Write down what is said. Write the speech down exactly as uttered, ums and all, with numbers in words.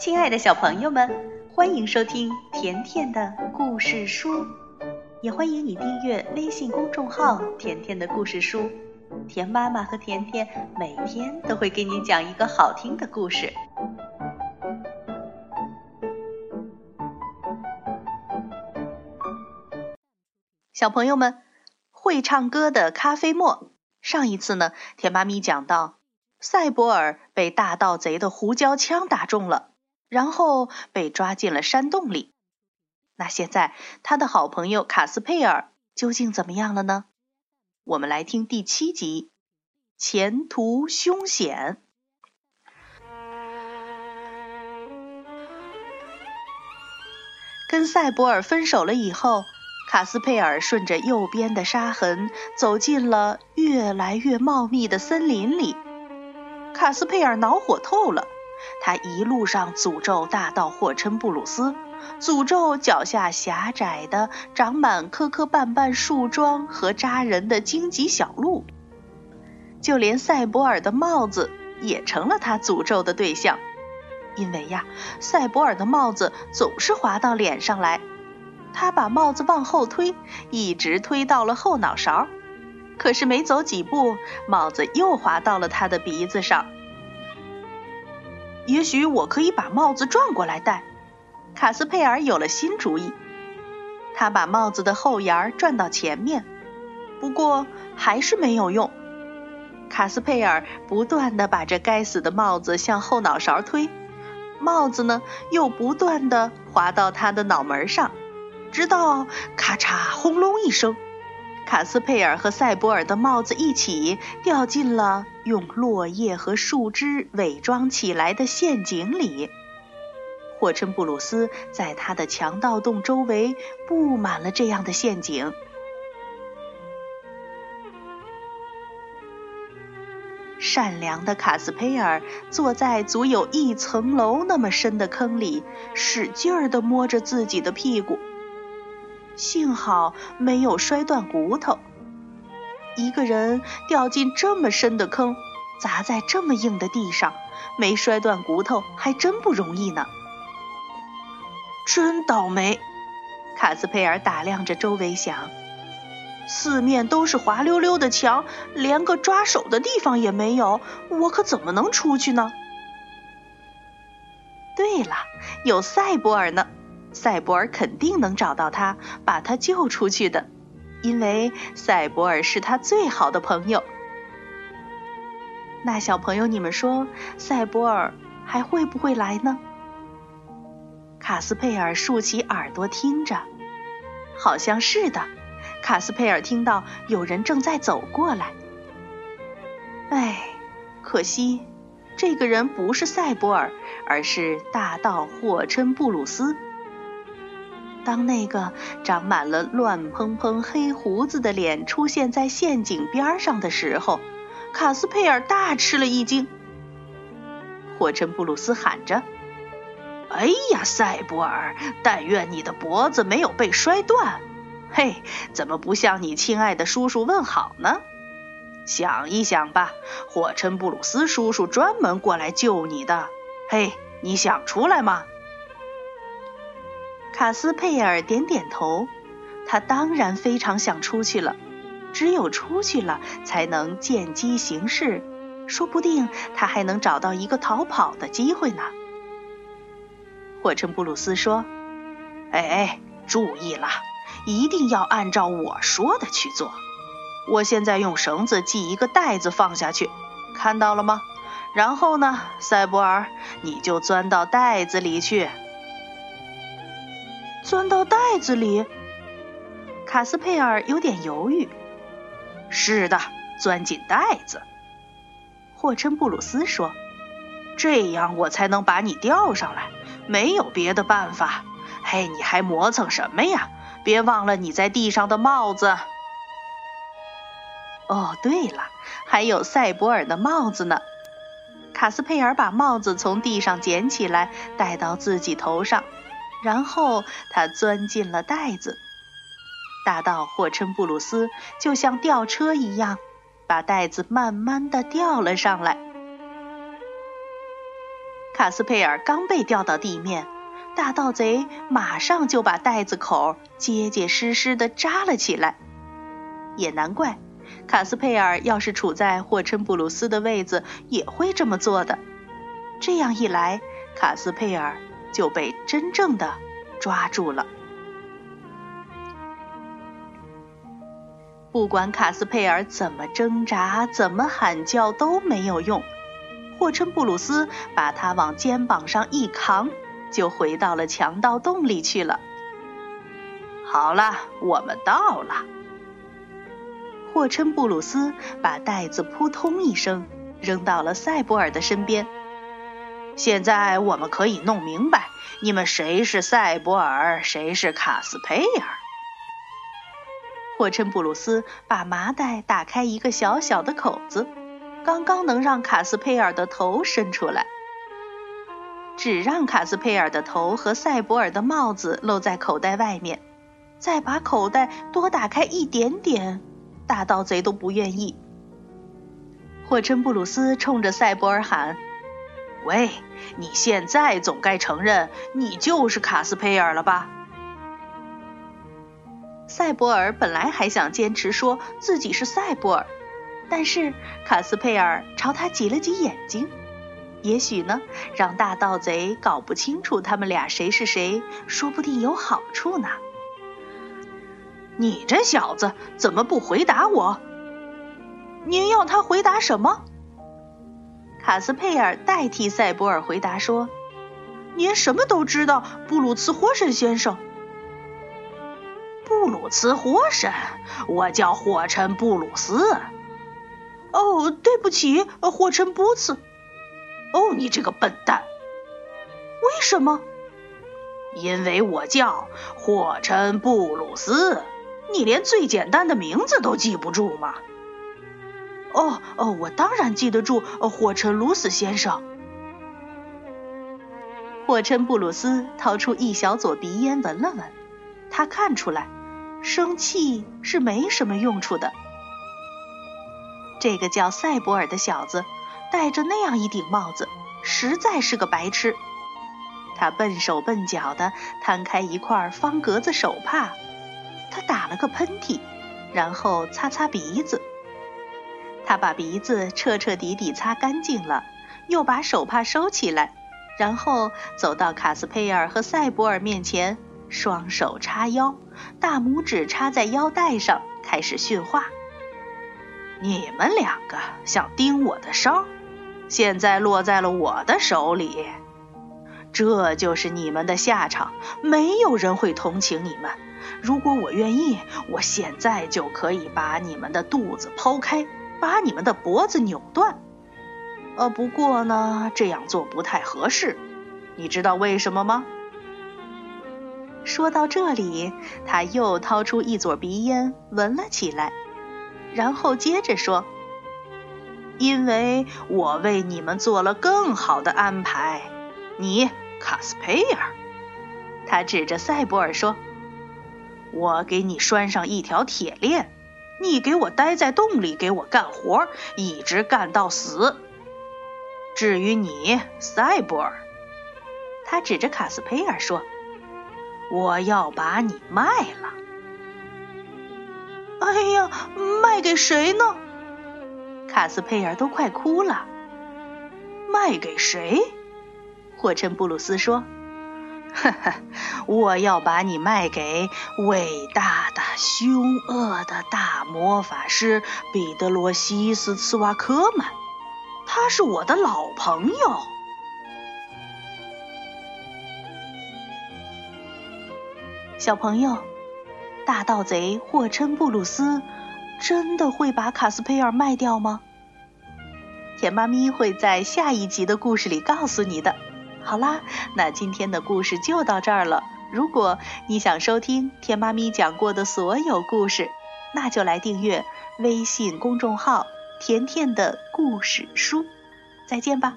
亲爱的小朋友们，欢迎收听甜甜的故事书，也欢迎你订阅微信公众号甜甜的故事书。甜妈妈和甜甜每天都会给你讲一个好听的故事。小朋友们，会唱歌的咖啡沫。上一次呢，甜妈咪讲到塞伯尔被大盗贼的胡椒枪打中了，然后被抓进了山洞里。那现在他的好朋友卡斯佩尔究竟怎么样了呢？我们来听第七集，前途凶险。跟塞伯尔分手了以后，卡斯佩尔顺着右边的沙痕走进了越来越茂密的森林里。卡斯佩尔恼火透了，他一路上诅咒大盗霍琛布鲁斯，诅咒脚下狭窄的长满磕磕绊绊树桩和扎人的荆棘小路，就连塞伯尔的帽子也成了他诅咒的对象。因为呀，塞伯尔的帽子总是滑到脸上来，他把帽子往后推，一直推到了后脑勺，可是没走几步，帽子又滑到了他的鼻子上。也许我可以把帽子转过来戴，卡斯佩尔有了新主意。他把帽子的后沿转到前面，不过还是没有用。卡斯佩尔不断地把这该死的帽子向后脑勺推，帽子呢又不断地滑到他的脑门上，直到咔嚓轰隆一声，卡斯佩尔和塞伯尔的帽子一起掉进了用落叶和树枝伪装起来的陷阱里。霍琛布鲁斯在他的强盗洞周围布满了这样的陷阱。善良的卡斯佩尔坐在足有一层楼那么深的坑里，使劲儿地摸着自己的屁股，幸好没有摔断骨头。一个人掉进这么深的坑，砸在这么硬的地上，没摔断骨头还真不容易呢。真倒霉，卡斯佩尔打量着周围想，四面都是滑溜溜的墙，连个抓手的地方也没有，我可怎么能出去呢？对了，有塞伯尔呢，塞伯尔肯定能找到他，把他救出去的，因为塞伯尔是他最好的朋友。那小朋友，你们说塞伯尔还会不会来呢？卡斯佩尔竖起耳朵听着，好像是的。卡斯佩尔听到有人正在走过来。哎，可惜这个人不是塞伯尔，而是大盗霍琛布鲁斯。当那个长满了乱蓬蓬黑胡子的脸出现在陷阱边上的时候，卡斯佩尔大吃了一惊。霍琛布鲁斯喊着，哎呀，塞伯尔，但愿你的脖子没有被摔断。嘿，怎么不向你亲爱的叔叔问好呢？想一想吧，霍琛布鲁斯叔叔专门过来救你的。嘿，你想出来吗？卡斯佩尔点点头，他当然非常想出去了，只有出去了才能见机行事，说不定他还能找到一个逃跑的机会呢。霍琛布鲁斯说，哎哎，注意了，一定要按照我说的去做。我现在用绳子系一个袋子放下去，看到了吗？然后呢，塞伯尔，你就钻到袋子里去。钻到袋子里？卡斯佩尔有点犹豫。是的，钻进袋子。霍琛布鲁斯说，这样我才能把你吊上来，没有别的办法。嘿，你还磨蹭什么呀？别忘了你在地上的帽子。哦，对了，还有塞伯尔的帽子呢。卡斯佩尔把帽子从地上捡起来，戴到自己头上，然后他钻进了袋子。大盗霍琛布鲁斯就像吊车一样，把袋子慢慢地吊了上来。卡斯佩尔刚被掉到地面，大盗贼马上就把袋子口结结实实地扎了起来。也难怪，卡斯佩尔要是处在霍琛布鲁斯的位子，也会这么做的。这样一来，卡斯佩尔就被真正的抓住了。不管卡斯佩尔怎么挣扎，怎么喊叫都没有用，霍琛布鲁斯把他往肩膀上一扛，就回到了强盗洞里去了。好了，我们到了。霍琛布鲁斯把袋子扑通一声扔到了塞博尔的身边。现在我们可以弄明白，你们谁是塞博尔，谁是卡斯佩尔。霍琛布鲁斯把麻袋打开一个小小的口子，刚刚能让卡斯佩尔的头伸出来，只让卡斯佩尔的头和塞博尔的帽子露在口袋外面，再把口袋多打开一点点，大盗贼都不愿意。霍琛布鲁斯冲着塞博尔喊：喂，你现在总该承认你就是卡斯佩尔了吧？塞博尔本来还想坚持说自己是塞博尔，但是卡斯佩尔朝他挤了挤眼睛。也许呢，让大盗贼搞不清楚他们俩谁是谁，说不定有好处呢。你这小子怎么不回答我？您要他回答什么？卡斯佩尔代替塞博尔回答说：您什么都知道，布鲁茨霍什先生。布鲁茨霍什？我叫霍琛布鲁斯。哦，对不起，霍琛布茨。哦，你这个笨蛋。为什么？因为我叫霍琛布鲁斯。你连最简单的名字都记不住吗？哦哦，我当然记得住，霍琛鲁斯先生。霍琛布鲁斯掏出一小撮鼻烟闻了闻，他看出来，生气是没什么用处的。这个叫塞博尔的小子，戴着那样一顶帽子，实在是个白痴。他笨手笨脚地摊开一块方格子手帕，他打了个喷嚏，然后擦擦鼻子。他把鼻子彻彻底底擦干净了，又把手帕收起来，然后走到卡斯佩尔和塞博尔面前，双手叉腰，大拇指插在腰带上，开始训话：你们两个想盯我的梢，现在落在了我的手里，这就是你们的下场，没有人会同情你们。如果我愿意，我现在就可以把你们的肚子剖开，把你们的脖子扭断，呃，不过呢，这样做不太合适，你知道为什么吗？说到这里，他又掏出一撮鼻烟闻了起来，然后接着说：因为我为你们做了更好的安排，你，卡斯佩尔，他指着塞博尔说：我给你拴上一条铁链，你给我待在洞里，给我干活，一直干到死。至于你，塞博尔，他指着卡斯佩尔说：我要把你卖了。哎呀，卖给谁呢？卡斯佩尔都快哭了。卖给谁？霍琛布鲁斯说：哈哈，我要把你卖给伟大的凶恶的大魔法师彼得罗西斯茨瓦科曼，他是我的老朋友。小朋友，大盗贼霍琛布鲁斯真的会把卡斯佩尔卖掉吗？甜妈咪会在下一集的故事里告诉你的。好啦，那今天的故事就到这儿了。如果你想收听甜妈咪讲过的所有故事，那就来订阅微信公众号甜甜的故事书。再见吧。